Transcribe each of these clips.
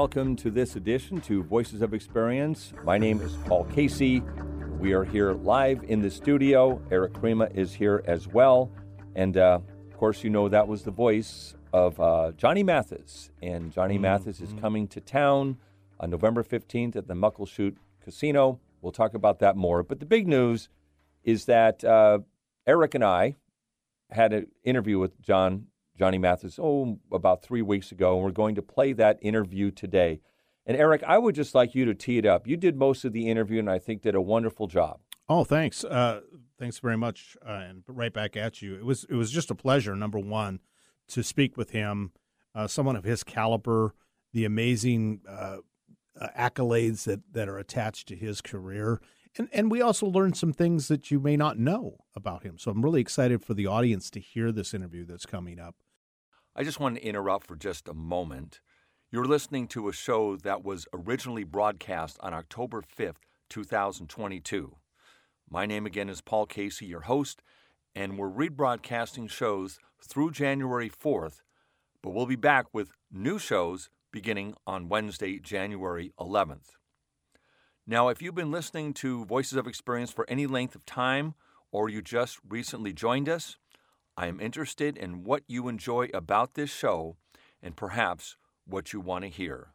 welcome to this edition to Voices of Experience. My name is Paul Casey. We are here live in the studio. Eric Crema is here as well. And, of course, you know that was the voice of Johnny Mathis. And Johnny Mathis is coming to town on November 15th at the Muckleshoot Casino. We'll talk about that more. But the big news is that Eric and I had an interview with Johnny Mathis, about 3 weeks ago, and we're going to play that interview today. And Eric, I would just like you to tee it up. You did most of the interview, and I think did a wonderful job. Oh, thanks. Thanks very much, and right back at you. It was just a pleasure, number one, to speak with him, someone of his caliber, the amazing accolades that are attached to his career. And we also learned some things that you may not know about him. So I'm really excited for the audience to hear this interview that's coming up. I just want to interrupt for just a moment. You're listening to a show that was originally broadcast on October 5th, 2022. My name again is Paul Casey, your host, and we're rebroadcasting shows through January 4th, but we'll be back with new shows beginning on Wednesday, January 11th. Now, if you've been listening to Voices of Experience for any length of time, or you just recently joined us, I am interested in what you enjoy about this show and perhaps what you want to hear.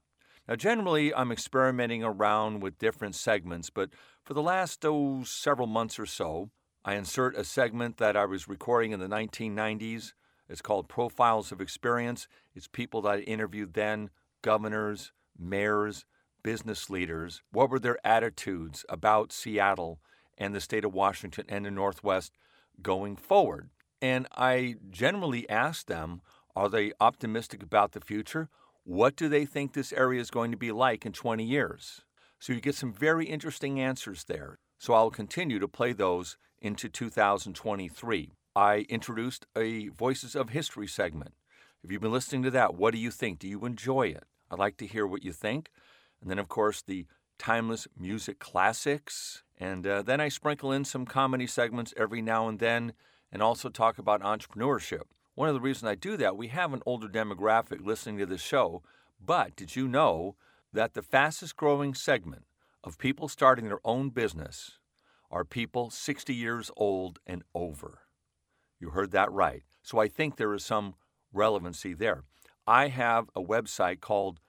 Now, generally, I'm experimenting around with different segments, but for the last several months or so, I insert a segment that I was recording in the 1990s. It's called Profiles of Experience. It's people that I interviewed then, governors, mayors, business leaders. What were their attitudes about Seattle and the state of Washington and the Northwest going forward? And I generally ask them, are they optimistic about the future? What do they think this area is going to be like in 20 years? So you get some very interesting answers there. So I'll continue to play those into 2023. I introduced a Voices of History segment. If you've been listening to that, what do you think? Do you enjoy it? I'd like to hear what you think. And then, of course, the timeless music classics. And then I sprinkle in some comedy segments every now and then and also talk about entrepreneurship. One of the reasons I do that, we have an older demographic listening to this show, but did you know that the fastest growing segment of people starting their own business are people 60 years old and over? You heard that right. So I think there is some relevancy there. I have a website called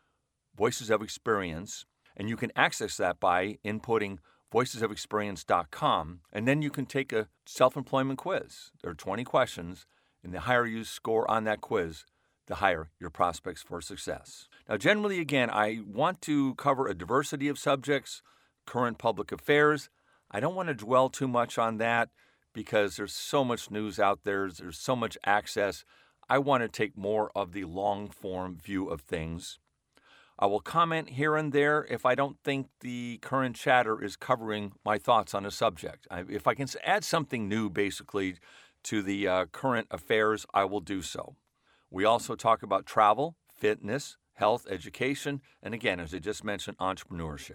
Voices of Experience, and you can access that by inputting voicesofexperience.com, and then you can take a self-employment quiz. There are 20 questions, and the higher you score on that quiz, the higher your prospects for success. Now, generally, again, I want to cover a diversity of subjects, current public affairs. I don't want to dwell too much on that because there's so much news out there, there's so much access. I want to take more of the long-form view of things. I will comment here and there if I don't think the current chatter is covering my thoughts on a subject. If I can add something new, basically, to the current affairs, I will do so. We also talk about travel, fitness, health, education, and again, as I just mentioned, entrepreneurship.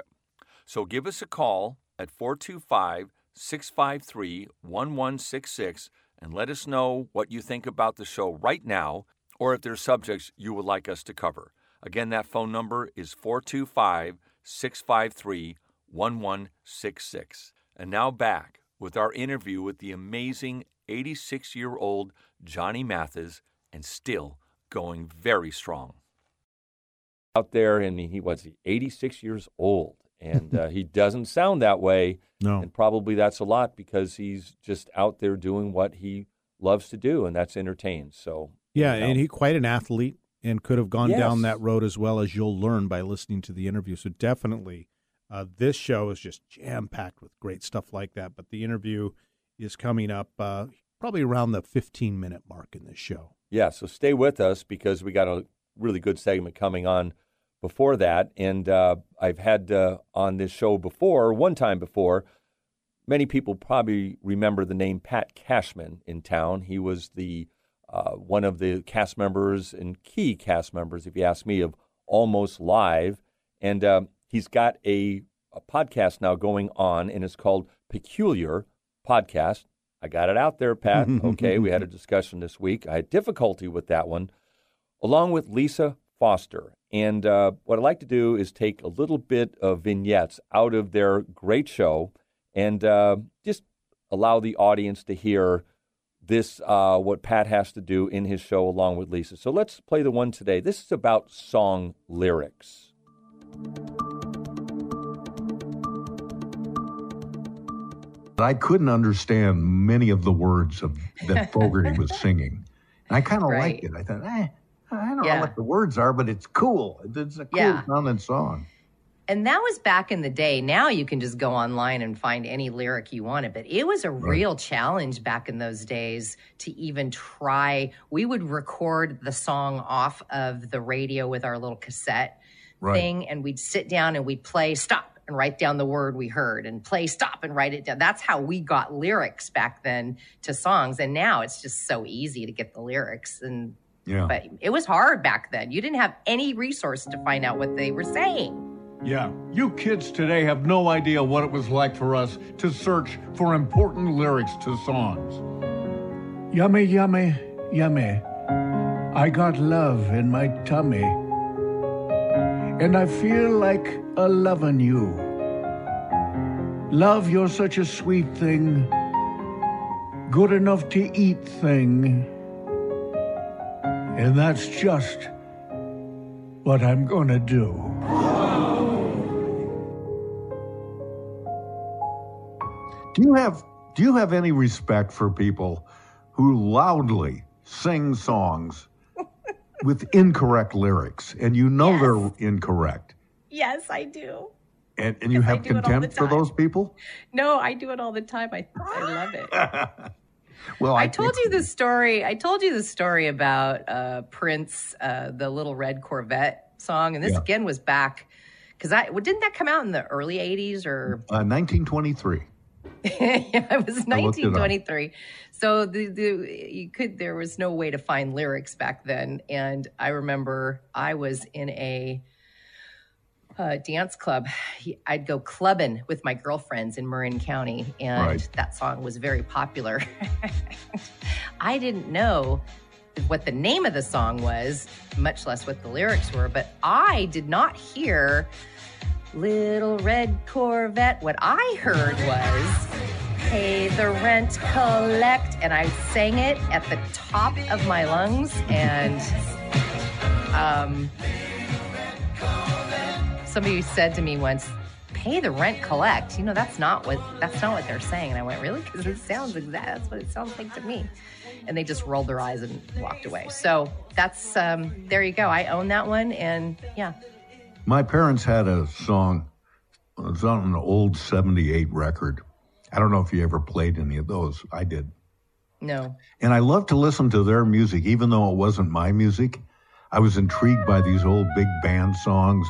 So give us a call at 425-653-1166 and let us know what you think about the show right now or if there are subjects you would like us to cover. Again, that phone number is 425-653-1166. And now back with our interview with the amazing 86-year-old Johnny Mathis, and still going very strong. Out there, and he was 86 years old, and he doesn't sound that way. No. And probably that's a lot because he's just out there doing what he loves to do, and that's entertain. So yeah, and he's quite an athlete. And could have gone down that road as well, as you'll learn by listening to the interview. So definitely this show is just jam-packed with great stuff like that. But the interview is coming up probably around the 15-minute mark in this show. Yeah, so stay with us because we got a really good segment coming on before that. And I've had on this show before, one time before, many people probably remember the name Pat Cashman in town. He was the one of the cast members and key cast members, if you ask me, of Almost Live. And he's got a podcast now going on, and it's called Peculiar Podcast. I got it out there, Pat. Okay, we had a discussion this week. I had difficulty with that one. Along with Lisa Foster. And what I'd like to do is take a little bit of vignettes out of their great show and just allow the audience to hear this, what Pat has to do in his show along with Lisa. So let's play the one today. This is about song lyrics. I couldn't understand many of the words of that Fogerty was singing. And I kind of liked it. I thought, I don't know what the words are, but it's cool. It's a cool sounding song. And that was back in the day. Now you can just go online and find any lyric you wanted. But it was a real challenge back in those days to even try. We would record the song off of the radio with our little cassette thing. And we'd sit down and we'd play stop and write down the word we heard and play stop and write it down. That's how we got lyrics back then to songs. And now it's just so easy to get the lyrics. And but it was hard back then. You didn't have any resource to find out what they were saying. Yeah, you kids today have no idea what it was like for us to search for important lyrics to songs. Yummy, yummy, yummy. I got love in my tummy. And I feel like a lovin' you. Love, you're such a sweet thing. Good enough to eat thing. And that's just what I'm gonna do. Do you have any respect for people who loudly sing songs with incorrect lyrics and you know they're incorrect? Yes, I do. And you have contempt for those people? No, I do it all the time. I love it. Well, I told you the story about Prince, the Little Red Corvette song, and this again was back because didn't that come out in the early 80s or 1923? It was 1923. So there was no way to find lyrics back then. And I remember I was in a dance club. I'd go clubbing with my girlfriends in Marin County. And that song was very popular. I didn't know what the name of the song was, much less what the lyrics were. But I did not hear Little Red Corvette. What I heard was, pay the rent, collect. And I sang it at the top of my lungs. And somebody said to me once, pay the rent, collect. You know, that's not what they're saying. And I went, really? Because it sounds like that's what it sounds like to me. And they just rolled their eyes and walked away. So that's, there you go. I own that one. And my parents had a song. It was on an old 78 record. I don't know if you ever played any of those. I did. No. And I loved to listen to their music, even though it wasn't my music. I was intrigued by these old big band songs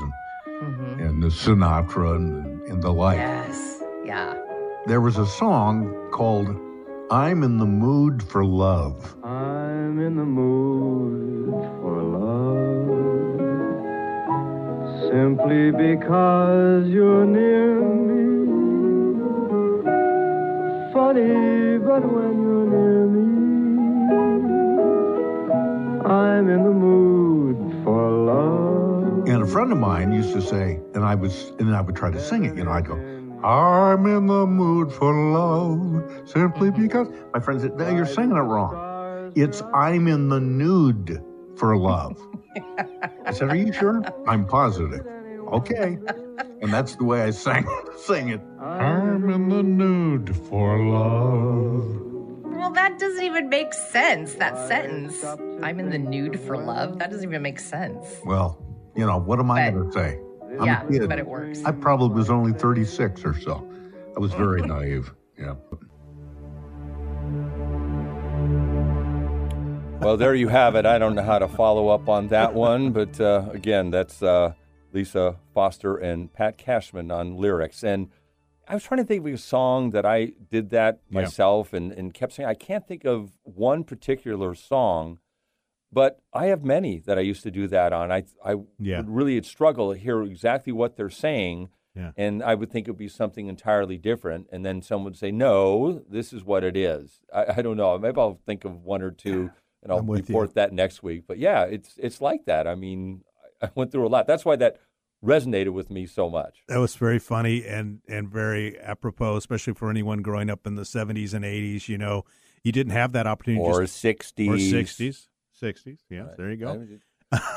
and the Sinatra and the like. Yes, yeah. There was a song called I'm in the Mood for Love. I'm in the mood for love. Simply because you're near me. Funny, but when you're near me, I'm in the mood for love. And a friend of mine used to say, and I would try to sing it, I'd go, I'm in the mood for love, simply because. My friend said, no, you're singing it wrong. It's I'm in the nude for love. I said, are you sure? I'm positive. Okay. And that's the way I sang it. I'm in the nude for love. Well, that doesn't even make sense, that sentence. I'm in the nude for love. That doesn't even make sense. Well, what am I going to say? I'm a kid. But it works. I probably was only 36 or so. I was very naive. Yeah. Well, there you have it. I don't know how to follow up on that one, but again, that's Lisa Foster and Pat Cashman on lyrics. And I was trying to think of a song that I did that myself and kept saying, I can't think of one particular song, but I have many that I used to do that on. I would really struggle to hear exactly what they're saying, and I would think it would be something entirely different. And then someone would say, no, this is what it is. I don't know. Maybe I'll think of one or two. And I'll report that next week. But it's like that. I mean, I went through a lot. That's why that resonated with me so much. That was very funny and very apropos, especially for anyone growing up in the 70s and 80s. You know, you didn't have that opportunity. Or just, 60s. Or 60s. 60s, yeah, right. There you go.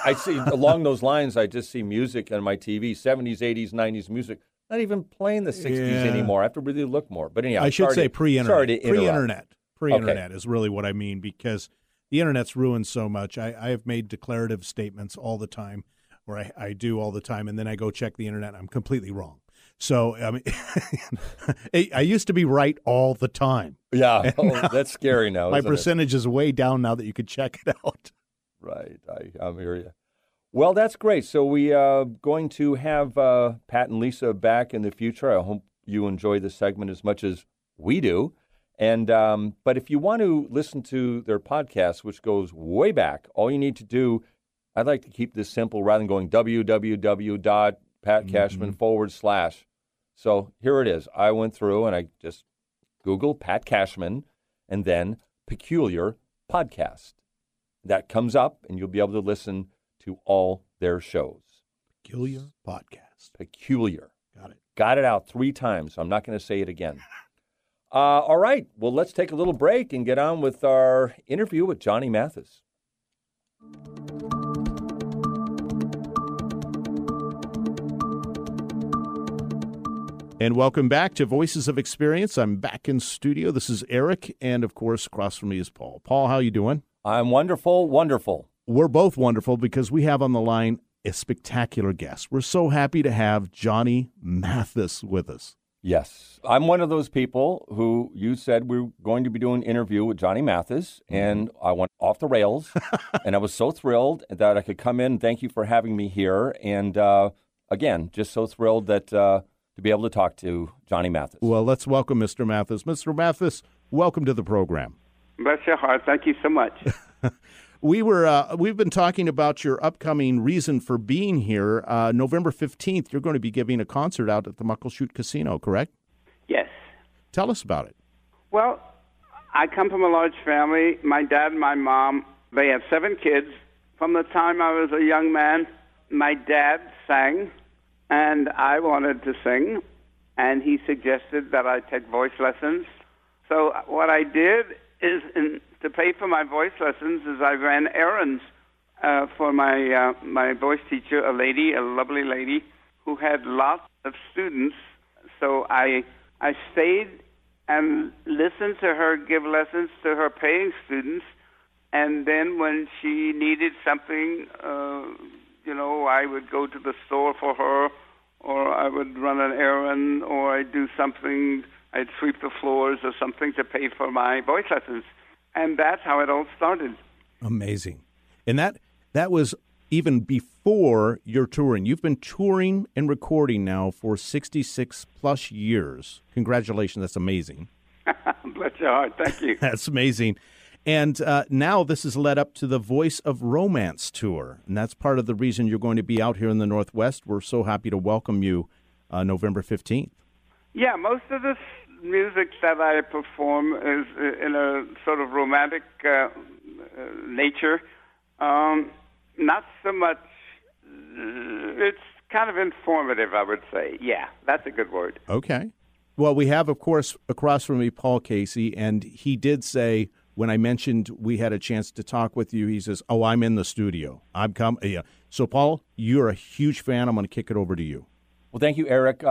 I see along those lines, I just see music on my TV, 70s, 80s, 90s music. Not even playing the 60s anymore. I have to really look more. But anyhow, I should say pre-internet. Sorry to interrupt. Pre-internet is really what I mean, because the internet's ruined so much. I have made declarative statements all the time, or I do all the time, and then I go check the internet, and I'm completely wrong. So I mean, I used to be right all the time. Yeah, that's scary now. My percentage is way down now that you could check it out. Right, I'm hear you. Well, that's great. So we are going to have Pat and Lisa back in the future. I hope you enjoy this segment as much as we do. And but if you want to listen to their podcast, which goes way back, all you need to do, I'd like to keep this simple rather than going www.patcashman.com/. So here it is. I went through and I just Googled Pat Cashman and then Peculiar Podcast. That comes up and you'll be able to listen to all their shows. Peculiar Podcast. Peculiar. Got it. Got it out 3 times. I'm not going to say it again. All right. Well, let's take a little break and get on with our interview with Johnny Mathis. And welcome back to Voices of Experience. I'm back in studio. This is Eric. And, of course, across from me is Paul. Paul, how you doing? I'm wonderful, wonderful. We're both wonderful because we have on the line a spectacular guest. We're so happy to have Johnny Mathis with us. Yes. I'm one of those people who you said we're going to be doing an interview with Johnny Mathis, and I went off the rails, and I was so thrilled that I could come in. Thank you for having me here. And, again, just so thrilled that to be able to talk to Johnny Mathis. Well, let's welcome Mr. Mathis. Mr. Mathis, welcome to the program. Bless your heart. Thank you so much. We've been talking about your upcoming reason for being here. November 15th, you're going to be giving a concert out at the Muckleshoot Casino, correct? Yes. Tell us about it. Well, I come from a large family. My dad and my mom, they have 7 kids. From the time I was a young man, my dad sang, and I wanted to sing, and he suggested that I take voice lessons. So what I did is to pay for my voice lessons is I ran errands for my voice teacher, a lovely lady, who had lots of students. So I stayed and listened to her give lessons to her paying students. And then when she needed something, I would go to the store for her, or I would run an errand, or I'd do something. I'd sweep the floors or something to pay for my voice lessons. And that's how it all started. Amazing. And that was even before your touring. You've been touring and recording now for 66-plus years. Congratulations. That's amazing. Bless your heart. Thank you. That's amazing. And now this has led up to the Voice of Romance Tour, and that's part of the reason you're going to be out here in the Northwest. We're so happy to welcome you November 15th. Yeah, most of this music that I perform is in a sort of romantic nature. Not so much, it's kind of informative, I would say. Yeah, that's a good word. Okay. Well, we have, of course, across from me, Paul Casey, and he did say, when I mentioned we had a chance to talk with you, he says, oh, I'm in the studio. I'm coming. Yeah. So, Paul, you're a huge fan. I'm going to kick it over to you. Well, thank you, Eric.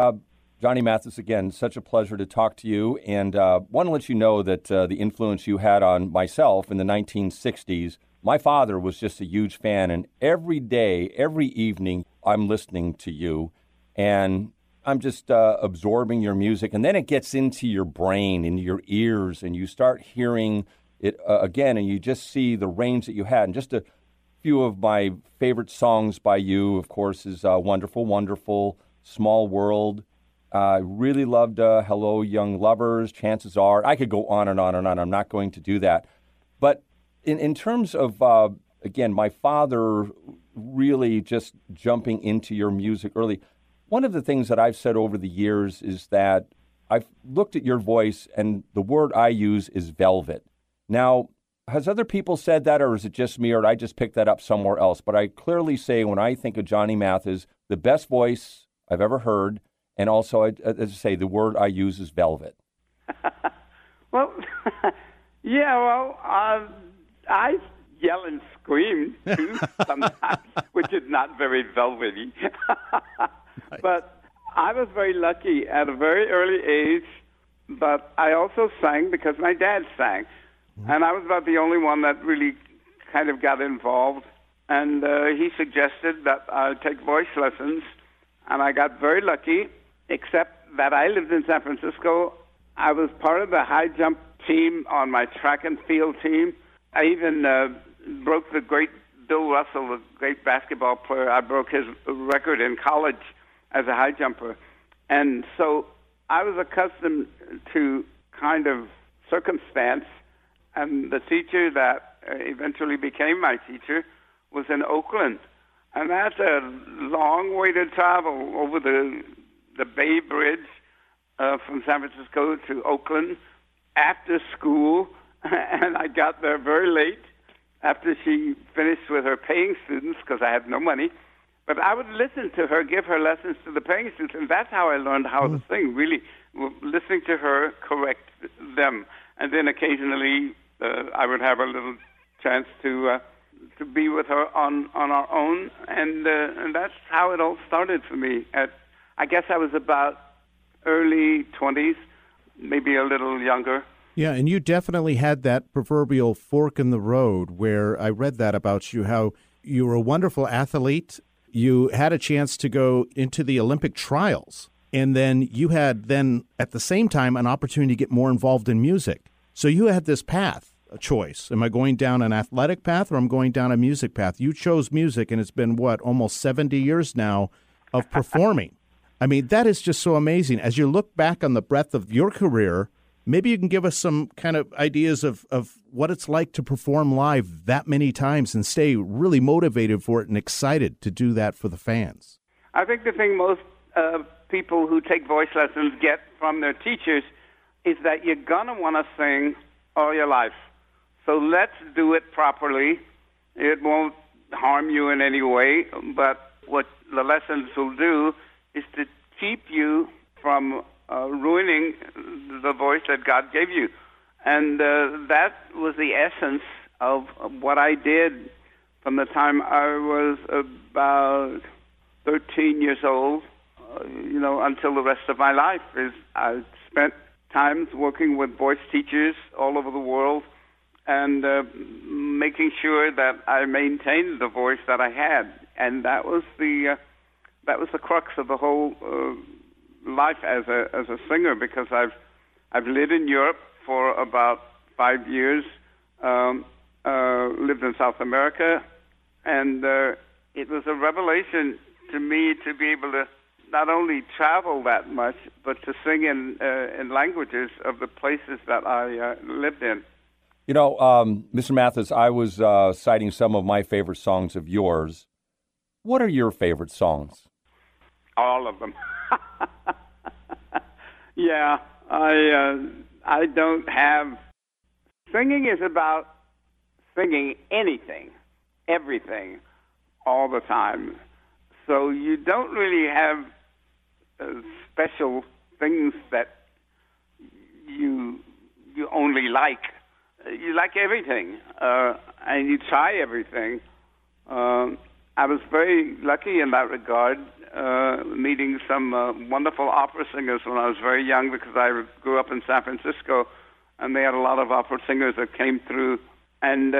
Johnny Mathis, again, such a pleasure to talk to you, and want to let you know that the influence you had on myself in the 1960s, my father was just a huge fan, and every day, every evening, I'm listening to you, and I'm just absorbing your music, and then it gets into your brain, into your ears, and you start hearing it again, and you just see the range that you had, and just a few of my favorite songs by you, of course, is Wonderful, Wonderful, Small World. I really loved Hello, Young Lovers, Chances Are. I could go on and on and on. I'm not going to do that. But in terms of, again, my father really just jumping into your music early, one of the things that I've said over the years is that I've looked at your voice, and the word I use is velvet. Now, Has other people said that, or is it just me, or did I just pick that up somewhere else? But I clearly say when I think of Johnny Mathis, the best voice I've ever heard, and also, as I say, the word I use is velvet. Well, yeah, well, I yell and scream, too, sometimes, which is not very velvety. Nice. But I was very lucky at a very early age, but I also sang because my dad sang. And I was about the only one that really kind of got involved. And he suggested that I take voice lessons. And I got very lucky, except that I lived in San Francisco. I was part of the high jump team on my track and field team. I even broke the great Bill Russell, the great basketball player. I broke his record in college as a high jumper. And so I was accustomed to kind of circumstance. And the teacher that eventually became my teacher was in Oakland. And that's a long way to travel over the Bay Bridge from San Francisco to Oakland after school. And I got there very late after she finished with her paying students because I had no money. But I would listen to her, give her lessons to the paying students. And that's how I learned how to sing, really, listening to her correct them. And then occasionally I would have a little chance to be with her on our own, and that's how it all started for me. I guess I was about early 20s, maybe a little younger. Yeah, and you definitely had that proverbial fork in the road where I read that about you, how you were a wonderful athlete. You had a chance to go into the Olympic trials. And then you had then at the same time an opportunity to get more involved in music. So you had this path, a choice. Am I going down an athletic path or am I going down a music path? You chose music, and it's been, what, almost 70 years now of performing. I mean, that is just so amazing. As you look back on the breadth of your career, maybe you can give us some kind of ideas of what it's like to perform live that many times and stay really motivated for it and excited to do that for the fans. I think the thing most people who take voice lessons get from their teachers is that you're going to want to sing all your life. So let's do it properly. It won't harm you in any way, but what the lessons will do is to keep you from ruining the voice that God gave you. And that was the essence of what I did from the time I was about 13 years old. You know, until the rest of my life, is I spent times working with voice teachers all over the world and making sure that I maintained the voice that I had, and that was the crux of the whole life as a singer, because I've lived in Europe for about 5 years, lived in South America, and it was a revelation to me to be able to not only travel that much, but to sing in languages of the places that I lived in. You know, Mr. Mathis, I was citing some of my favorite songs of yours. What are your favorite songs? All of them. Yeah, I don't have... Singing is about singing anything, everything, all the time. So you don't really have special things that you only like. You like everything, and you try everything. I was very lucky in that regard, meeting some wonderful opera singers when I was very young, because I grew up in San Francisco, and they had a lot of opera singers that came through. And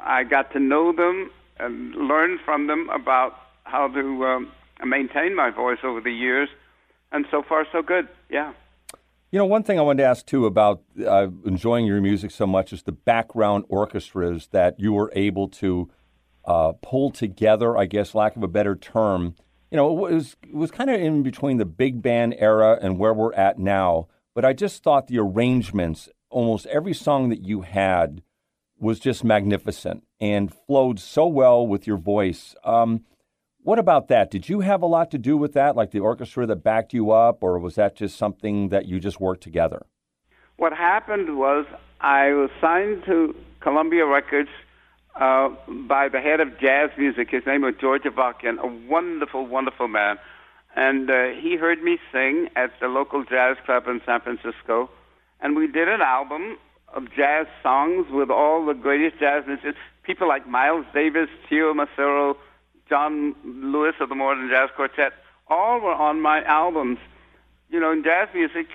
I got to know them and learn from them about how to maintain my voice over the years, and so far so good. Yeah. You know, one thing I wanted to ask too about enjoying your music so much is the background orchestras that you were able to pull together, I guess, lack of a better term. You know, it was kind of in between the big band era and where we're at now, but I just thought the arrangements, almost every song that you had was just magnificent and flowed so well with your voice. What about that? Did you have a lot to do with that, like the orchestra that backed you up, or was that just something that you just worked together? What happened was I was signed to Columbia Records by the head of jazz music. His name was George Avakian, a wonderful, wonderful man. And he heard me sing at the local jazz club in San Francisco. And we did an album of jazz songs with all the greatest jazz musicians, people like Miles Davis, Chio Macero, John Lewis of the Modern Jazz Quartet. All were on my albums. You know, jazz music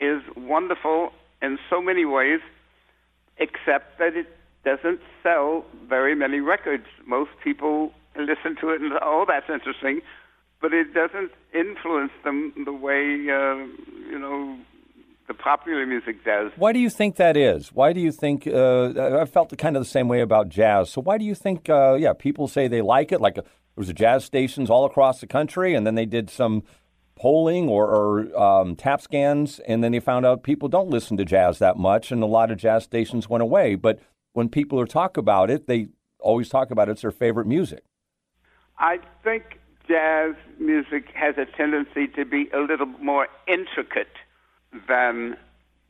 is wonderful in so many ways, except that it doesn't sell very many records. Most people listen to it and, oh, that's interesting, but it doesn't influence them the way, you know, the popular music does. Why do you think that is? Why do you think, I felt kind of the same way about jazz, so why do you think, people say they like it, like there was jazz stations all across the country, and then they did some polling or tap scans, and then they found out people don't listen to jazz that much, and a lot of jazz stations went away. But when people are talk about it, they always talk about it's their favorite music. I think jazz music has a tendency to be a little more intricate than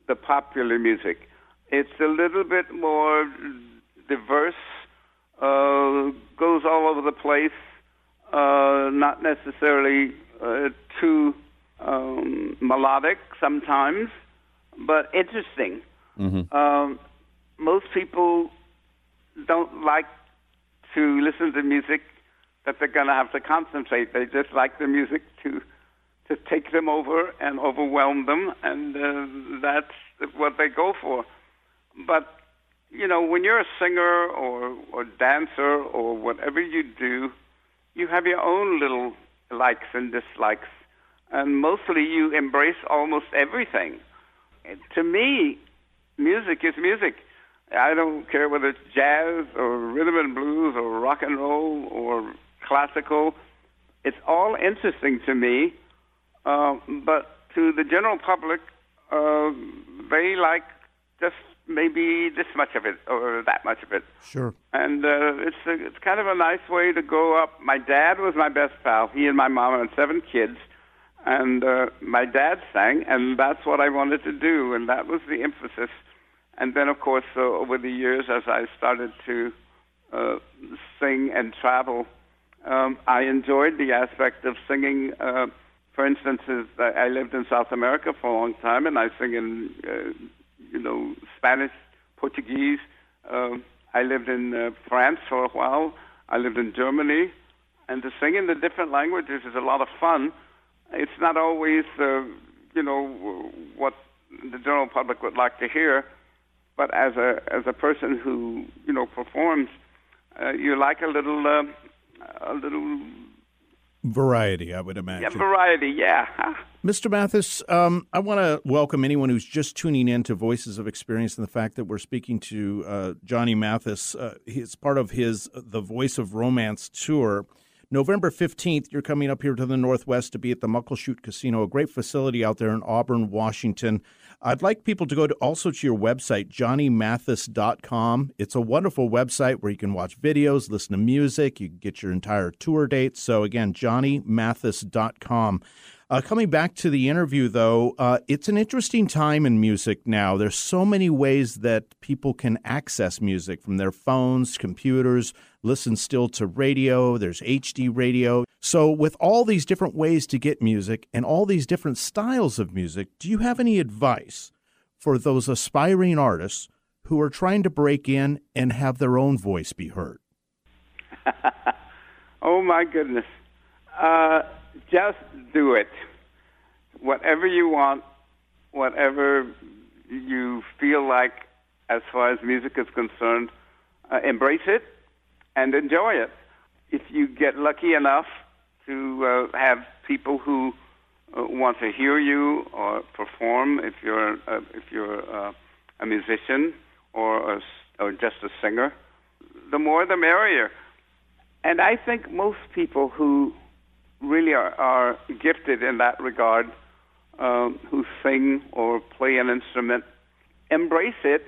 the popular music. It's a little bit more diverse, goes all over the place, not necessarily too melodic sometimes, but interesting. Mm-hmm. Most people don't like to listen to music that they're going to have to concentrate. They just like the music to take them over and overwhelm them, and that's what they go for. But, you know, when you're a singer or dancer or whatever you do, you have your own little likes and dislikes, and mostly you embrace almost everything. To me, music is music. I don't care whether it's jazz or rhythm and blues or rock and roll or classical. It's all interesting to me, but to the general public, they like just maybe this much of it or that much of it. Sure. And it's kind of a nice way to grow up. My dad was my best pal. He and my mom had 7 kids, and my dad sang, and that's what I wanted to do, and that was the emphasis. And then, of course, over the years, as I started to sing and travel, I enjoyed the aspect of singing. For instance, I lived in South America for a long time, and I sing in, Spanish, Portuguese. I lived in France for a while. I lived in Germany. And to sing in the different languages is a lot of fun. It's not always, what the general public would like to hear. But as a person who performs, you like a little variety, I would imagine. Yeah, variety, yeah. Mr. Mathis, I want to welcome anyone who's just tuning in to Voices of Experience, and the fact that we're speaking to Johnny Mathis. He's part of his The Voice of Romance tour. November 15th, you're coming up here to the Northwest to be at the Muckleshoot Casino, a great facility out there in Auburn, Washington. I'd like people to go to your website, johnnymathis.com. It's a wonderful website where you can watch videos, listen to music, you can get your entire tour date. So again, johnnymathis.com. Coming back to the interview, though, it's an interesting time in music now. There's so many ways that people can access music from their phones, computers, listen still to radio. There's HD radio. So with all these different ways to get music and all these different styles of music, do you have any advice for those aspiring artists who are trying to break in and have their own voice be heard? Oh, my goodness. Just do it. Whatever you want, whatever you feel like as far as music is concerned, embrace it and enjoy it. If you get lucky enough to have people who want to hear you or perform, if you're a musician or just a singer, the more the merrier. And I think most people who really are gifted in that regard, who sing or play an instrument, embrace it,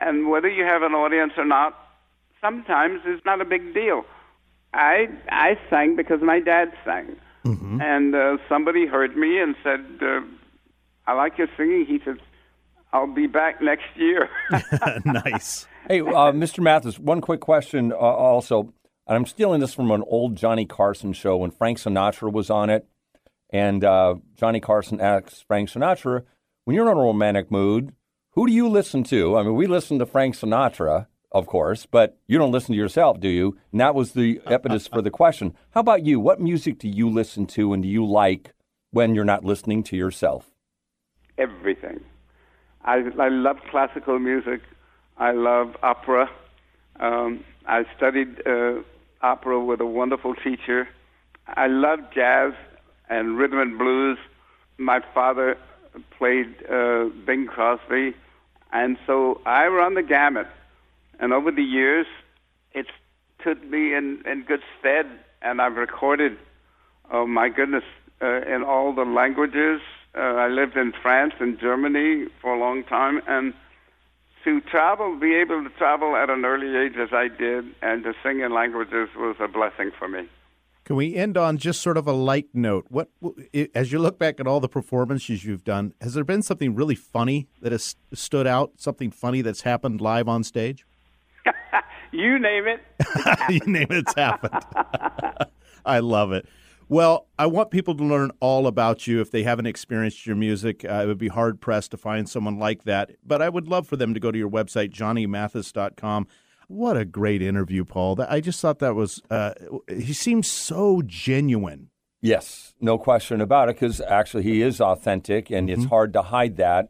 and whether you have an audience or not, sometimes it's not a big deal. I sang because my dad sang, mm-hmm. and somebody heard me and said, I like your singing. He said, I'll be back next year. Nice. Hey, Mr. Mathis, one quick question also. I'm stealing this from an old Johnny Carson show when Frank Sinatra was on it. And Johnny Carson asks Frank Sinatra, when you're in a romantic mood, who do you listen to? I mean, we listen to Frank Sinatra, of course, but you don't listen to yourself, do you? And that was the impetus for the question. How about you? What music do you listen to and do you like when you're not listening to yourself? Everything. I love classical music. I love opera. I studied opera with a wonderful teacher. I love jazz and rhythm and blues. My father played Bing Crosby, and so I run the gamut. And over the years, it's put me in good stead, and I've recorded, oh my goodness, in all the languages. I lived in France and Germany for a long time, and to travel, be able to travel at an early age as I did, and to sing in languages was a blessing for me. Can we end on just sort of a light note? What, as you look back at all the performances you've done, has there been something really funny that has stood out, something funny that's happened live on stage? You name it. You name it, it's happened. I love it. Well, I want people to learn all about you. If they haven't experienced your music, it would be hard-pressed to find someone like that. But I would love for them to go to your website, johnnymathis.com. What a great interview, Paul. I just thought that was, he seems so genuine. Yes, no question about it, because actually he is authentic, and it's hard to hide that.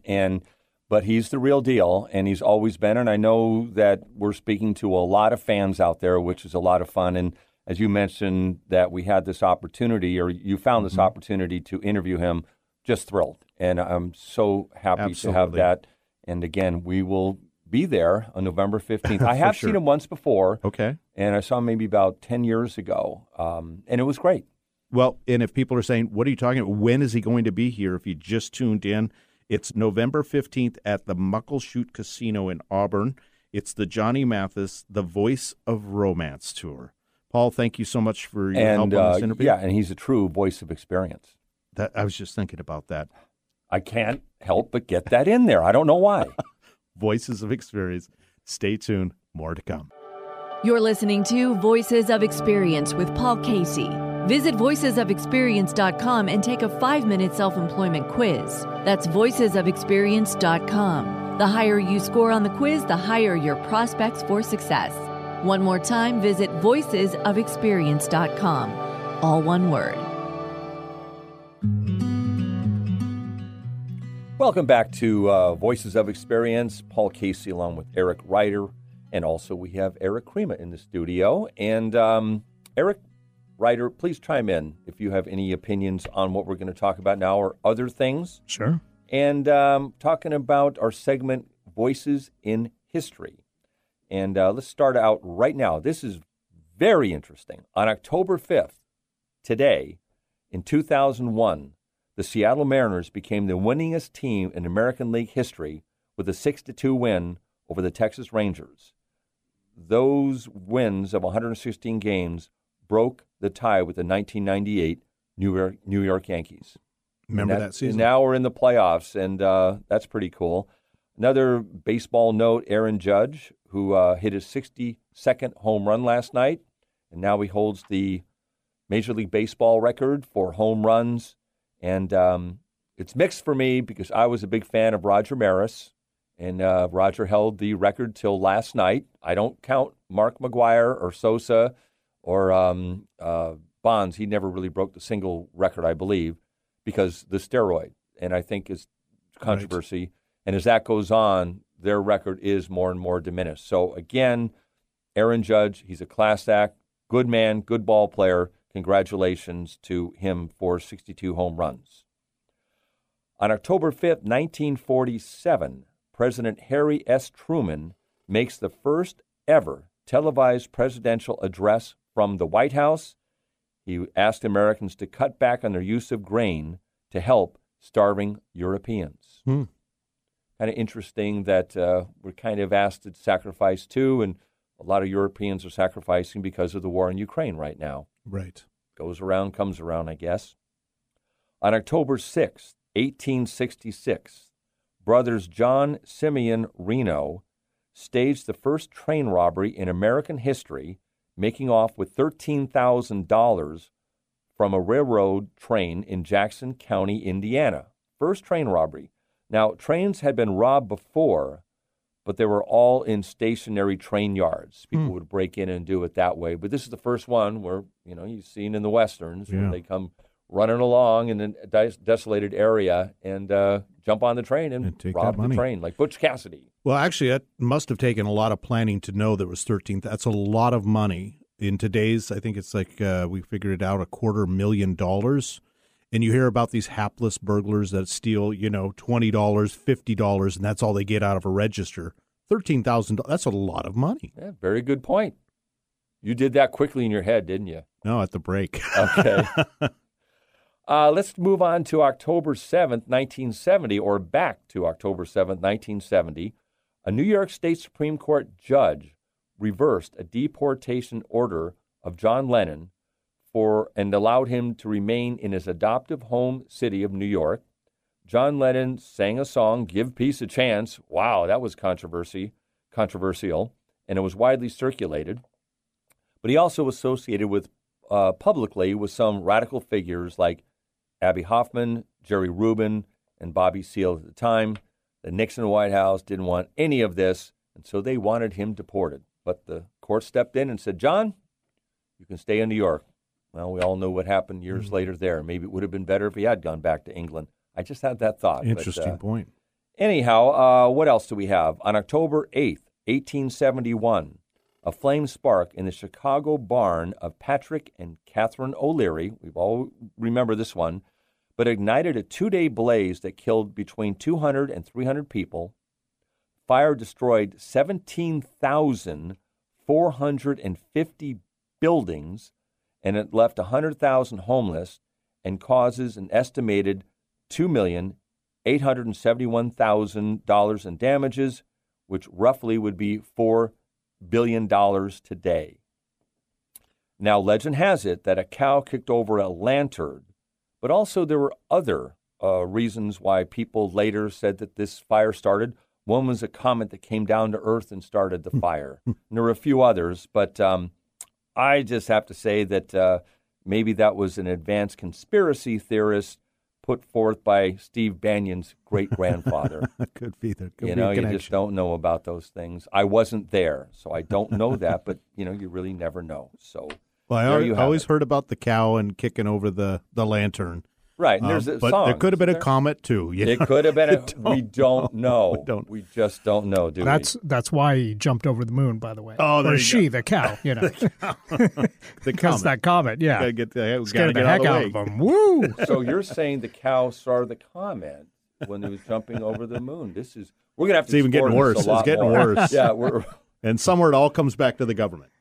But he's the real deal, and he's always been. And I know that we're speaking to a lot of fans out there, which is a lot of fun. And as you mentioned that we had this opportunity, or you found this opportunity to interview him, just thrilled. And I'm so happy to have that. And again, we will be there on November 15th. I have seen him once before. Okay. And I saw him maybe about 10 years ago. And it was great. Well, and if people are saying, what are you talking about? When is he going to be here? If you just tuned in, it's November 15th at the Muckleshoot Casino in Auburn. It's the Johnny Mathis, The Voice of Romance Tour. Paul, thank you so much for your help on this interview. Yeah, and he's a true voice of experience. That I was just thinking about that. I can't help but get that in there. I don't know why. Voices of Experience. Stay tuned. More to come. You're listening to Voices of Experience with Paul Casey. Visit voicesofexperience.com and take a 5-minute self-employment quiz. That's voicesofexperience.com. The higher you score on the quiz, the higher your prospects for success. One more time, visit voicesofexperience.com. All one word. Welcome back to Voices of Experience. Paul Casey along with Eric Ryder. And also we have Eric Crema in the studio. And Eric Ryder, please chime in if you have any opinions on what we're going to talk about now or other things. Sure. And talking about our segment, Voices in History. And let's start out right now. This is very interesting. On October 5th, today, in 2001, the Seattle Mariners became the winningest team in American League history with a 6-2 win over the Texas Rangers. Those wins of 116 games broke the tie with the 1998 New York Yankees. Remember that season? Now we're in the playoffs, and that's pretty cool. Another baseball note, Aaron Judge, who hit his 62nd home run last night, and now he holds the Major League Baseball record for home runs. And it's mixed for me because I was a big fan of Roger Maris, and Roger held the record till last night. I don't count Mark McGwire or Sosa or Bonds. He never really broke the single record, I believe, because the steroid, and I think it's controversy. Right. And as that goes on, their record is more and more diminished. So, again, Aaron Judge, he's a class act, good man, good ball player. Congratulations to him for 62 home runs. On October 5th, 1947, President Harry S. Truman makes the first ever televised presidential address from the White House. He asked Americans to cut back on their use of grain to help starving Europeans. Kind of interesting that we're kind of asked to sacrifice too, and a lot of Europeans are sacrificing because of the war in Ukraine right now. Right. Goes around, comes around, I guess. On October 6th, 1866, brothers John Simeon Reno staged the first train robbery in American history, making off with $13,000 from a railroad train in Jackson County, Indiana. First train robbery. Now, trains had been robbed before, but they were all in stationary train yards. People would break in and do it that way. But this is the first one where, you know, you've seen in the Westerns, where they come running along in a desolated area and jump on the train and take rob the train, like Butch Cassidy. Well, actually, that must have taken a lot of planning to know there was 13. That's a lot of money. In today's, I think it's like, we figured it out, $250,000. And you hear about these hapless burglars that steal, you know, $20, $50, and that's all they get out of a register. $13,000, that's a lot of money. Yeah, very good point. You did that quickly in your head, didn't you? No, at the break. Okay. Let's move on to October 7th, 1970, or back to October 7th, 1970. A New York State Supreme Court judge reversed a deportation order of John Lennon and allowed him to remain in his adoptive home city of New York. John Lennon sang a song, "Give Peace a Chance." Wow, that was controversial, and it was widely circulated. But he also associated with publicly with some radical figures like Abbie Hoffman, Jerry Rubin, and Bobby Seale at the time. The Nixon White House didn't want any of this, and so they wanted him deported. But the court stepped in and said, "John, you can stay in New York." Well, we all know what happened years later there. Maybe it would have been better if he had gone back to England. I just had that thought. Interesting point. Anyhow, what else do we have? On October 8th, 1871, a flame spark in the Chicago barn of Patrick and Catherine O'Leary. We've all remember this one, but ignited a two-day blaze that killed between 200 and 300 people. Fire destroyed 17,450 buildings, and it left 100,000 homeless and causes an estimated $2,871,000 in damages, which roughly would be $4 billion today. Now, legend has it that a cow kicked over a lantern, but also there were other reasons why people later said that this fire started. One was a comet that came down to Earth and started the fire. And there were a few others, but I just have to say that maybe that was an advanced conspiracy theorist put forth by Steve Bannon's great-grandfather. Could be. There could be a connection. You just don't know about those things. I wasn't there, so I don't know that, but, you know, you really never know. So, well, I always heard about the cow and kicking over the lantern. Right, and there's a song. There could have been a comet, too. You know? It could have been we don't know. We just don't know, do we? That's why he jumped over the moon, by the way. Oh, there the cow, you know. Because that comet, yeah. Scared the heck out of him. Woo! So you're saying the cow saw the comet when he was jumping over the moon. We're going to have to explore this a lot more. It's getting worse. It's getting worse. Yeah, and somewhere it all comes back to the government.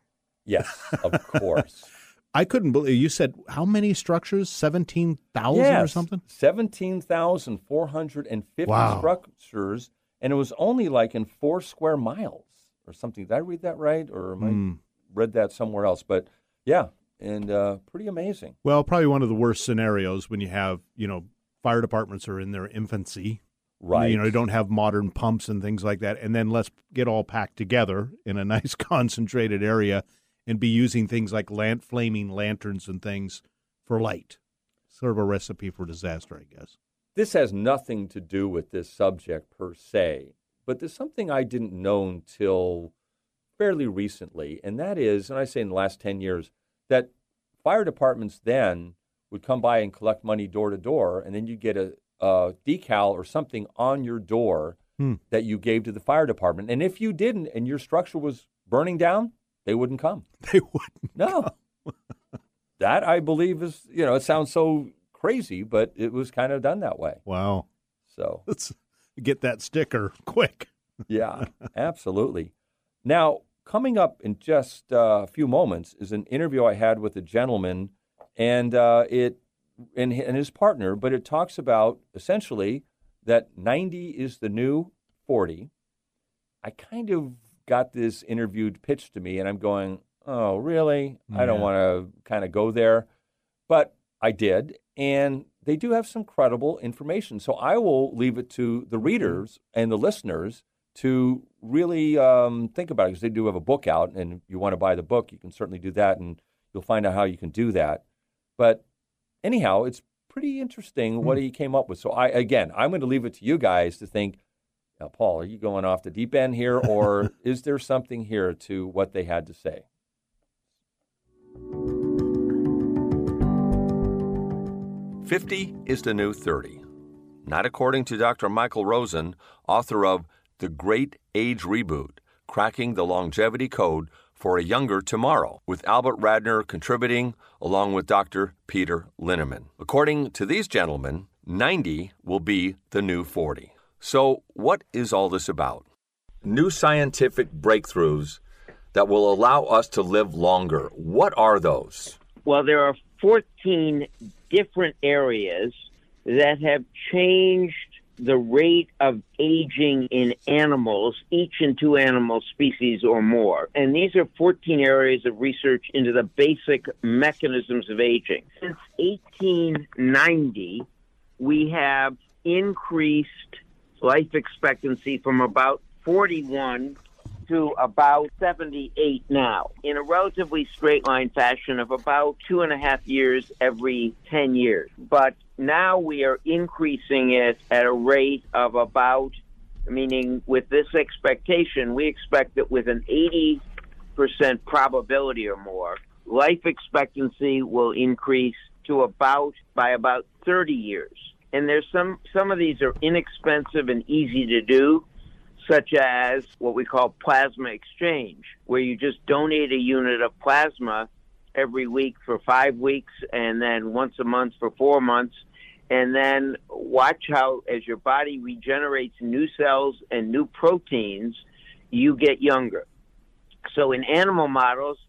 Yes, of course. I couldn't believe you said how many structures? 17,000 or something? 17,450 structures, and it was only like in 4 square miles or something. Did I read that right, or I read that somewhere else? But yeah, and pretty amazing. Well, probably one of the worst scenarios when you have fire departments are in their infancy, right? And, you don't have modern pumps and things like that, and then let's get all packed together in a nice concentrated area. And be using things like flaming lanterns and things for light. Sort of a recipe for disaster, I guess. This has nothing to do with this subject per se, but there's something I didn't know until fairly recently, and that is, and I say in the last 10 years, that fire departments then would come by and collect money door to door, and then you get a decal or something on your door that you gave to the fire department. And if you didn't and your structure was burning down, they wouldn't come. They wouldn't. No. That, I believe, is, it sounds so crazy, but it was kind of done that way. Wow. So let's get that sticker quick. Yeah, absolutely. Now, coming up in just a few moments is an interview I had with a gentleman and his partner, but it talks about essentially that 90 is the new 40. I kind of got this interview pitched to me, and I'm going, oh, really? Yeah. I don't want to kind of go there. But I did, and they do have some credible information. So I will leave it to the readers and the listeners to really think about it, because they do have a book out, and if you want to buy the book, you can certainly do that, and you'll find out how you can do that. But anyhow, it's pretty interesting what he came up with. So I'm going to leave it to you guys to think, now, Paul, are you going off the deep end here, or is there something here to what they had to say? "50 is the new 30. Not according to Dr. Michael Rosen, author of The Great Age Reboot, Cracking the Longevity Code for a Younger Tomorrow, with Albert Ratner contributing along with Dr. Peter Linneman. According to these gentlemen, 90 will be the new 40. So what is all this about? New scientific breakthroughs that will allow us to live longer. What are those? Well, there are 14 different areas that have changed the rate of aging in animals, each in two animal species or more. And these are 14 areas of research into the basic mechanisms of aging. Since 1890, we have increased life expectancy from about 41 to about 78 now, in a relatively straight line fashion of about 2.5 years every 10 years. But now we are increasing it at a rate of about, meaning with this expectation, we expect that with an 80% probability or more, life expectancy will increase to about 30 years. And there's some of these are inexpensive and easy to do, such as what we call plasma exchange, where you just donate a unit of plasma every week for 5 weeks and then once a month for 4 months, and then watch how as your body regenerates new cells and new proteins, you get younger. So in animal models,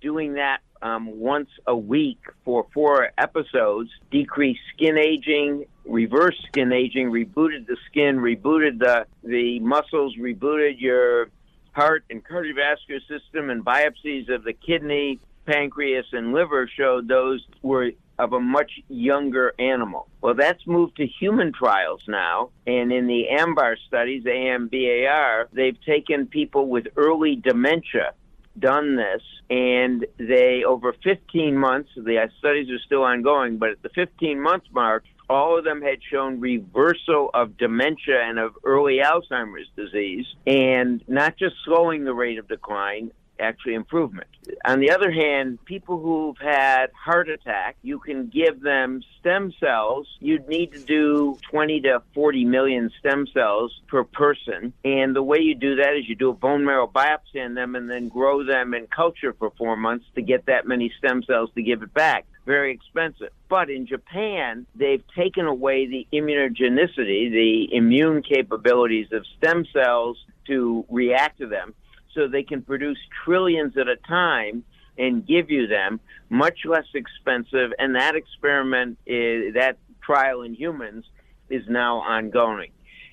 doing that once a week for 4 episodes decreased skin aging, reversed skin aging, rebooted the skin, rebooted the muscles, rebooted your heart and cardiovascular system, and biopsies of the kidney, pancreas, and liver showed those were of a much younger animal. Well, that's moved to human trials now, and in the AMBAR studies, AMBAR, they've taken people with early dementia, done this, and they, over 15 months, the studies are still ongoing, but at the 15-month mark, all of them had shown reversal of dementia and of early Alzheimer's disease, and not just slowing the rate of decline, actually improvement. On the other hand, people who've had heart attack, you can give them stem cells. You'd need to do 20 to 40 million stem cells per person. And the way you do that is you do a bone marrow biopsy on them and then grow them in culture for 4 months to get that many stem cells to give it back. Very expensive. But in Japan, they've taken away the immunogenicity, the immune capabilities of stem cells to react to them, so they can produce trillions at a time and give you them, much less expensive. And that experiment, that trial in humans, is now ongoing.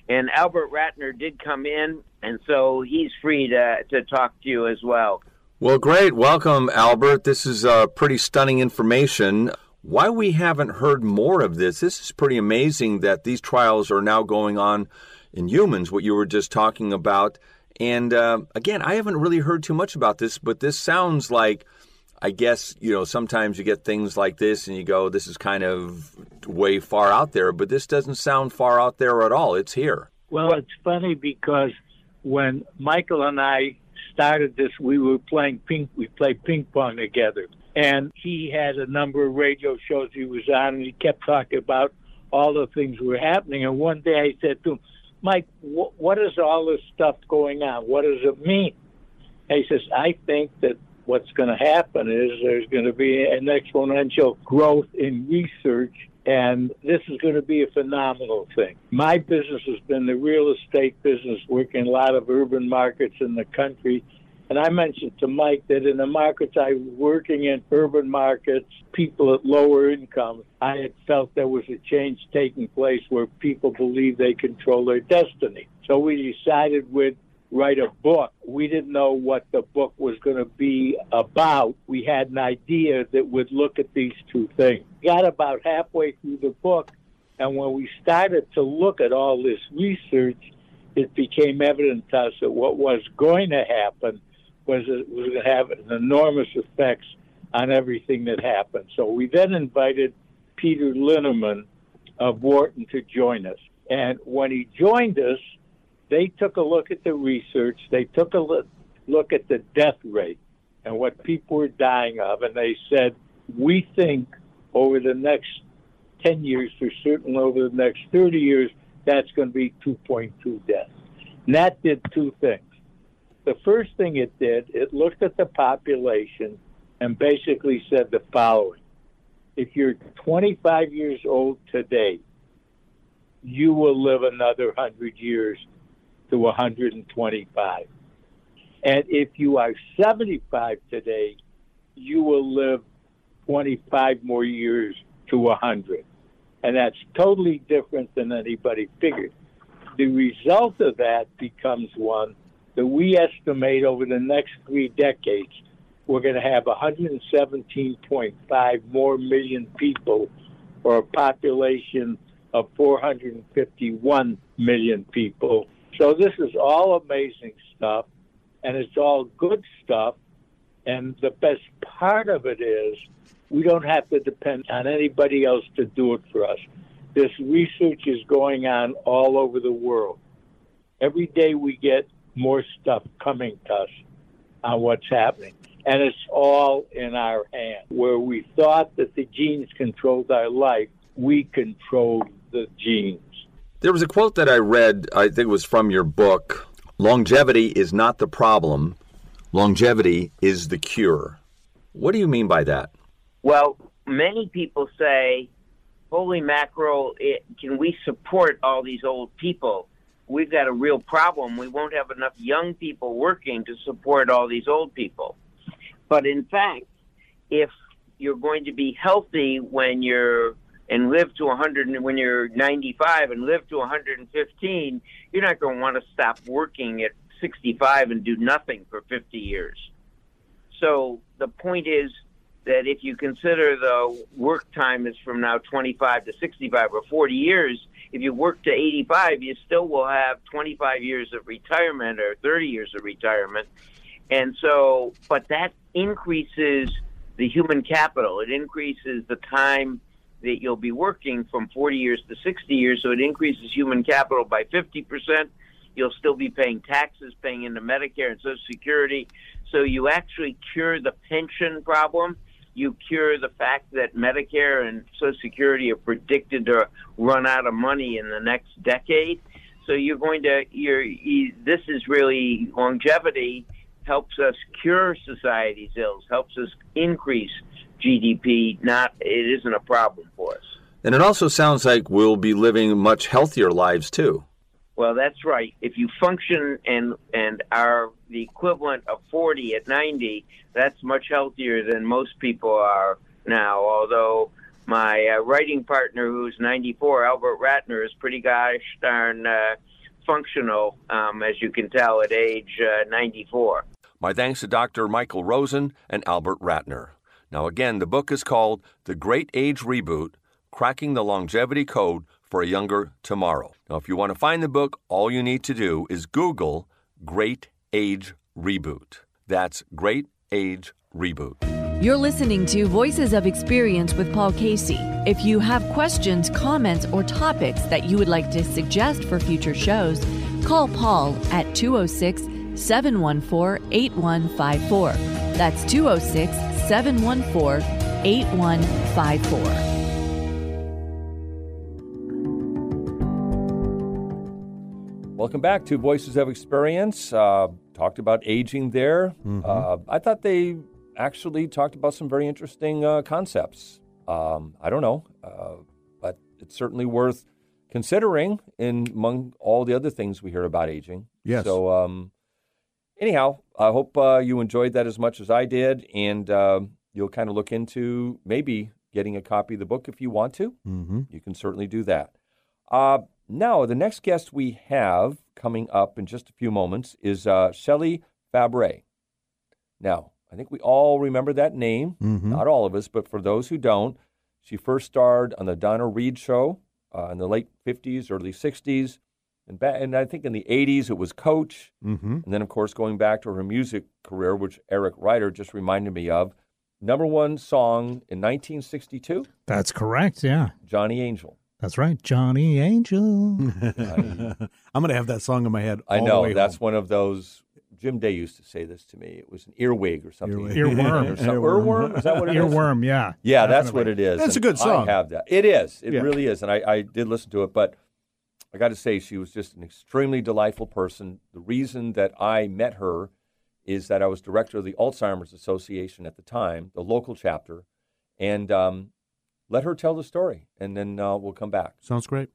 And Albert Ratner did come in, and so he's free to talk to you as well. Well, great. Welcome, Albert. This is pretty stunning information. Why we haven't heard more of this? This is pretty amazing that these trials are now going on in humans, what you were just talking about. And again, I haven't really heard too much about this, but this sounds like, I guess, you know, sometimes you get things like this and you go, this is kind of way far out there, but this doesn't sound far out there at all. It's here. Well, it's funny because when Michael and I started this, we played ping pong together. And he had a number of radio shows he was on, and he kept talking about all the things were happening. And one day I said to him, Mike, what is all this stuff going on? What does it mean? And he says, I think that what's going to happen is there's going to be an exponential growth in research, and this is going to be a phenomenal thing. My business has been the real estate business, working in a lot of urban markets in the country. And I mentioned to Mike that in the markets I was working in, urban markets, people at lower income, I had felt there was a change taking place where people believe they control their destiny. So we decided we'd write a book. We didn't know what the book was going to be about. We had an idea that would look at these two things. We got about halfway through the book, and when we started to look at all this research, it became evident to us that what was going to happen was it was going to have an enormous effects on everything that happened. So we then invited Peter Linneman of Wharton to join us. And when he joined us, they took a look at the research. They took a look at the death rate and what people were dying of. And they said, we think over the next 10 years, for certain over the next 30 years, that's going to be 2.2 deaths. And that did two things. The first thing it did, it looked at the population and basically said the following. If you're 25 years old today, you will live another 100 years to 125. And if you are 75 today, you will live 25 more years to 100. And that's totally different than anybody figured. The result of that becomes one that we estimate over the next three decades, we're going to have 117.5 more million people, or a population of 451 million people. So this is all amazing stuff, and it's all good stuff. And the best part of it is we don't have to depend on anybody else to do it for us. This research is going on all over the world. Every day we get more stuff coming to us on what's happening. And it's all in our hands. Where we thought that the genes controlled our life, we controlled the genes. There was a quote that I read, I think it was from your book, longevity is not the problem, longevity is the cure. What do you mean by that? Well, many people say, holy mackerel, can we support all these old people? We've got a real problem. We won't have enough young people working to support all these old people. But in fact, if you're going to be healthy when when you're 95 and live to 115, you're not going to want to stop working at 65 and do nothing for 50 years. So the point is that if you consider the work time is from now 25 to 65 or 40 years, if you work to 85, you still will have 25 years of retirement or 30 years of retirement. And so, but that increases the human capital. It increases the time that you'll be working from 40 years to 60 years. So it increases human capital by 50%. You'll still be paying taxes, paying into Medicare and Social Security. So you actually cure the pension problem. You cure the fact that Medicare and Social Security are predicted to run out of money in the next decade. So this is really longevity. Helps us cure society's ills, helps us increase GDP. It isn't a problem for us. And it also sounds like we'll be living much healthier lives, too. Well, that's right. If you function and are the equivalent of 40 at 90, that's much healthier than most people are now, although my writing partner, who's 94, Albert Ratner, is pretty gosh darn functional, as you can tell, at age 94. My thanks to Dr. Michael Rosen and Albert Ratner. Now, again, the book is called The Great Age Reboot, Cracking the Longevity Code for a Younger Tomorrow. Now, if you want to find the book, all you need to do is Google Great Age Reboot. That's Great Age Reboot. You're listening to Voices of Experience with Paul Casey. If you have questions, comments, or topics that you would like to suggest for future shows, call Paul at 206-714-8154. That's 206-714-8154. Welcome back to Voices of Experience. Talked about aging there. Mm-hmm. I thought they actually talked about some very interesting concepts. I don't know, but it's certainly worth considering among all the other things we hear about aging. Yes. So anyhow, I hope you enjoyed that as much as I did, and you'll kind of look into maybe getting a copy of the book if you want to. Mm-hmm. You can certainly do that. Now, the next guest we have coming up in just a few moments is Shelley Fabares. Now, I think we all remember that name, mm-hmm. Not all of us, but for those who don't, she first starred on the Donna Reed Show in the late 50s, early 60s, And I think in the 80s, it was Coach. Mm-hmm. And then, of course, going back to her music career, which Eric Ryder just reminded me of, number one song in 1962. That's correct, yeah. Johnny Angel. That's right, Johnny Angel. I'm going to have that song in my head all the way home. One of those. Jim Day used to say this to me. It was an earwig or something. Earworm. Earworm? Is that what it is? Earworm, yeah. Yeah, that's what it is. That's a good song. I have that. It is. It really is. And I did listen to it, but I got to say she was just an extremely delightful person. The reason that I met her is that I was director of the Alzheimer's Association at the time, the local chapter, and let her tell the story, and then we'll come back. Sounds great.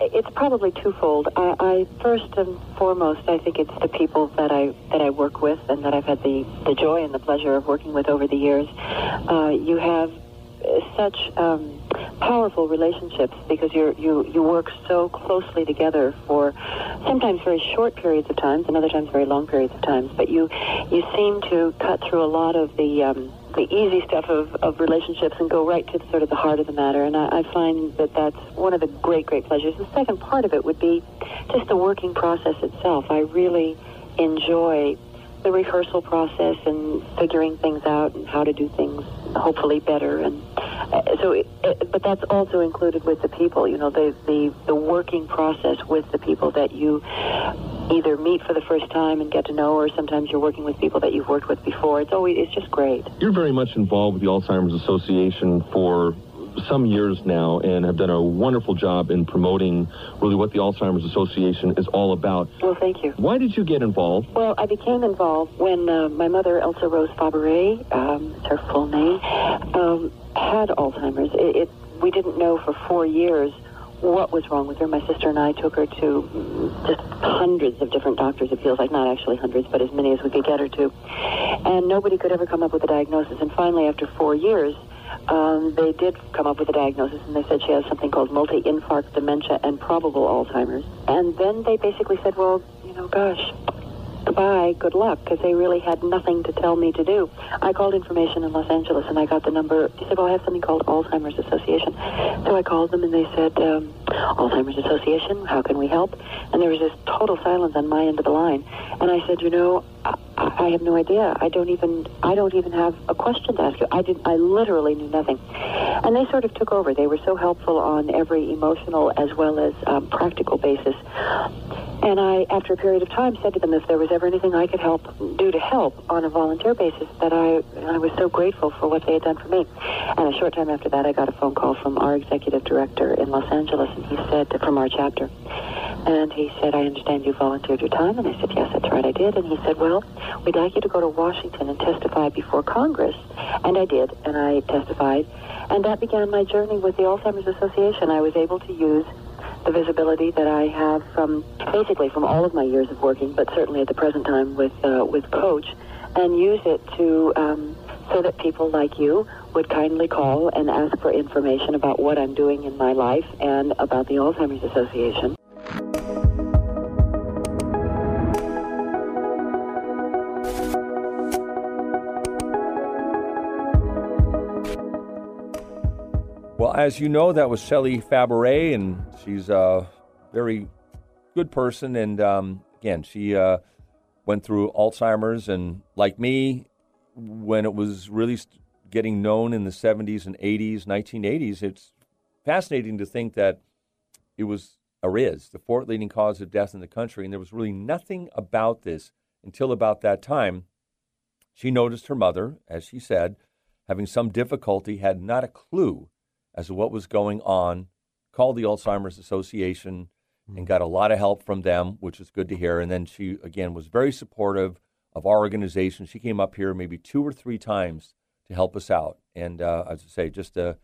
It's probably twofold. I first and foremost, I think it's the people that I work with and that I've had the joy and the pleasure of working with over the years. You have such powerful relationships because you work so closely together for sometimes very short periods of time and other times very long periods of time. But you seem to cut through a lot of the easy stuff of relationships and go right to sort of the heart of the matter. And I find that that's one of the great, great pleasures. The second part of it would be just the working process itself. I really enjoy the rehearsal process and figuring things out and how to do things hopefully better. And but that's also included with the people, you know, the working process with the people that you either meet for the first time and get to know, or sometimes you're working with people that you've worked with before. It's just great. You're very much involved with the Alzheimer's Association for some years now and have done a wonderful job in promoting really what the Alzheimer's Association is all about. Well, thank you. Why did you get involved? Well, I became involved when my mother, Elsa Rose Fabares, it's her full name, had Alzheimer's. We didn't know for 4 years what was wrong with her. My sister and I took her to just hundreds of different doctors' appeals, like not actually hundreds, but as many as we could get her to. And nobody could ever come up with a diagnosis. And finally, after 4 years, they did come up with a diagnosis, and they said she has something called multi-infarct dementia and probable Alzheimer's. And then they basically said, well, you know, gosh, goodbye, good luck, because they really had nothing to tell me to do. I called information in Los Angeles, and I got the number. They said, well, I have something called Alzheimer's Association. So I called them, and they said, Alzheimer's Association, how can we help? And there was this total silence on my end of the line. And I said, you know, I have no idea. I don't even have a question to ask you. I literally knew nothing. And they sort of took over. They were so helpful on every emotional as well as practical basis. And I, after a period of time, said to them if there was ever anything I could do to help on a volunteer basis, that I was so grateful for what they had done for me. And a short time after that, I got a phone call from our executive director in Los Angeles, and he said, from our chapter, and he said, I understand you volunteered your time. And I said, yes, that's right, I did. And he said, well, we'd like you to go to Washington and testify before Congress. And I did, and I testified. And that began my journey with the Alzheimer's Association. I was able to use the visibility that I have from all of my years of working, but certainly at the present time with Coach, and use it to so that people like you would kindly call and ask for information about what I'm doing in my life and about the Alzheimer's Association. Well, as you know, that was Shelley Fabares, and she's a very good person. And again, she went through Alzheimer's, and like me, when it was really getting known in the 70s and 80s, 1980s, it's fascinating to think that it was or is the fourth leading cause of death in the country. And there was really nothing about this until about that time. She noticed her mother, as she said, having some difficulty, had not a clue as to what was going on, called the Alzheimer's Association and got a lot of help from them, which is good to hear. And then she, again, was very supportive of our organization. She came up here maybe 2 or 3 times to help us out. And as I say, just a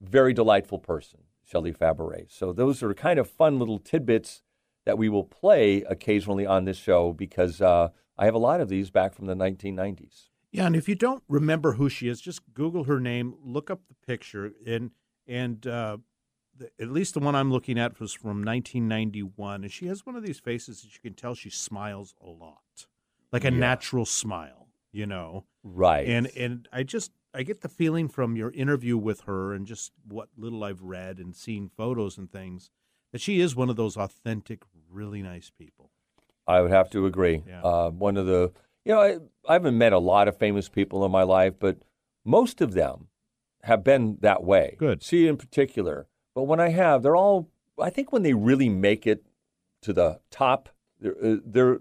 very delightful person, Shelley Fabares. So those are kind of fun little tidbits that we will play occasionally on this show because I have a lot of these back from the 1990s. Yeah, and if you don't remember who she is, just Google her name, look up the picture, and at least the one I'm looking at was from 1991, and she has one of these faces that you can tell she smiles a lot, like a natural smile, you know. Right. And I get the feeling from your interview with her and just what little I've read and seen photos and things that she is one of those authentic, really nice people. I would have to agree. Yeah. One of the, you know, I haven't met a lot of famous people in my life, but most of them have been that way. Good. See, in particular. But when I have, they're all, I think when they really make it to the top, they're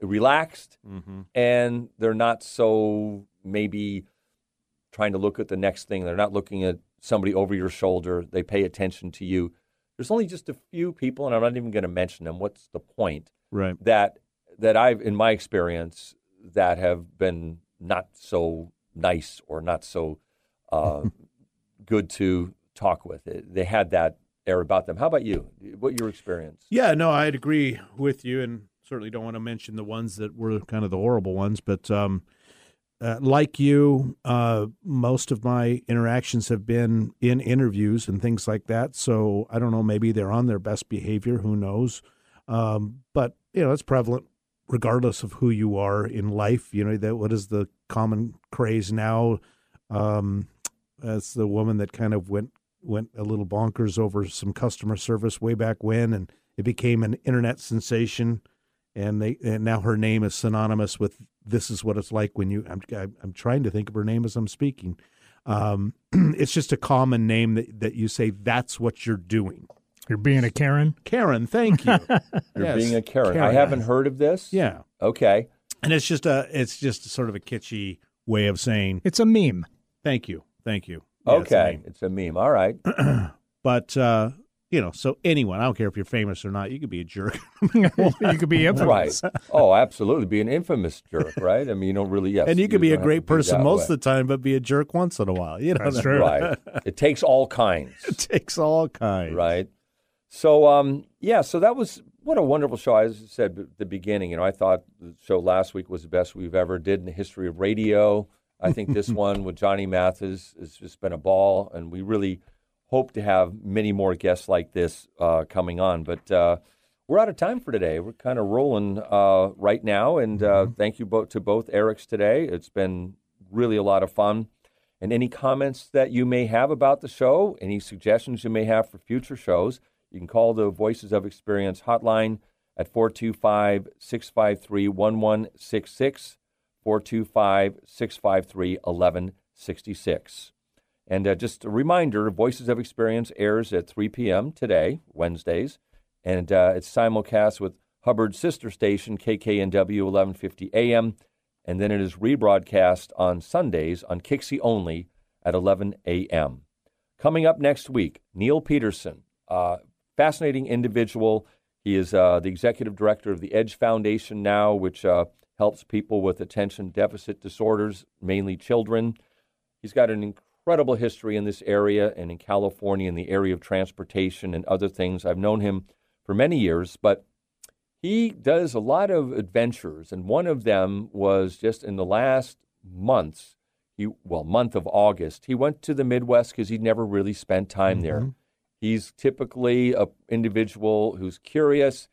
relaxed, mm-hmm. and they're not so maybe trying to look at the next thing. They're not looking at somebody over your shoulder. They pay attention to you. There's only just a few people, and I'm not even going to mention them. What's the point? Right. That I've, in my experience, that have been not so nice or not so good to talk with. They had that air about them. How about you? What your experience? Yeah, no, I'd agree with you, and certainly don't want to mention the ones that were kind of the horrible ones. But like you, most of my interactions have been in interviews and things like that. So I don't know, maybe they're on their best behavior. Who knows? But, you know, it's prevalent regardless of who you are in life. You know, that what is the common craze now? That's the woman that kind of went a little bonkers over some customer service way back when, and it became an internet sensation. And now her name is synonymous with this is what it's like when you. I'm trying to think of her name as I'm speaking. It's just a common name that you say that's what you're doing. You're being a Karen? Karen, thank you. You're being a Karen. I haven't heard of this. Yeah. Okay. And it's just sort of a kitschy way of saying. It's a meme. Thank you. Yeah, okay. It's a meme. All right. But, you know, so anyone, I don't care if you're famous or not, you could be a jerk. You could be infamous. Right. Oh, absolutely. Be an infamous jerk, right? I mean, you don't really, yes. And you could be a great person most of the time, but be a jerk once in a while. You know, that's true. Right. It takes all kinds. Right. So, so that was, what a wonderful show. As I said at the beginning, you know, I thought the show last week was the best we've ever did in the history of radio. I think this one with Johnny Mathis has just been a ball, and we really hope to have many more guests like this coming on. But we're out of time for today. We're kind of rolling right now, and thank you both to both Erics today. It's been really a lot of fun. And any comments that you may have about the show, any suggestions you may have for future shows, you can call the Voices of Experience hotline at 425-653-1166, 425-653-1166. And just a reminder, Voices of Experience airs at 3 p.m. today, Wednesdays, and it's simulcast with Hubbard's sister station, KKNW, 1150 a.m., and then it is rebroadcast on Sundays on Kixi only at 11 a.m. Coming up next week, Neil Peterson, fascinating individual. He is the executive director of the Edge Foundation now, which helps people with attention deficit disorders, mainly children. He's got an incredible history in this area and in California in the area of transportation and other things. I've known him for many years, but he does a lot of adventures, and one of them was just in the last month of August, he went to the Midwest because he'd never really spent time mm-hmm. there. He's typically an individual who's curious.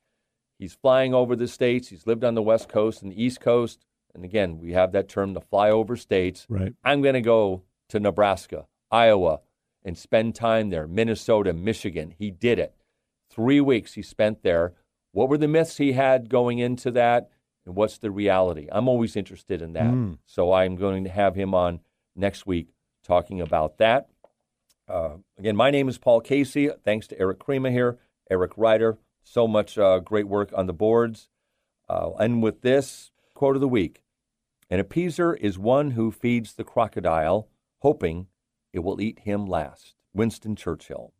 He's flying over the states. He's lived on the West Coast and the East Coast. And again, we have that term, the flyover states. Right. I'm going to go to Nebraska, Iowa, and spend time there, Minnesota, Michigan. He did it. 3 weeks he spent there. What were the myths he had going into that? And what's the reality? I'm always interested in that. Mm. So I'm going to have him on next week talking about that. Again, my name is Paul Casey. Thanks to Eric Crema here, Eric Ryder. So much great work on the boards. And with this quote of the week, an appeaser is one who feeds the crocodile, hoping it will eat him last. Winston Churchill.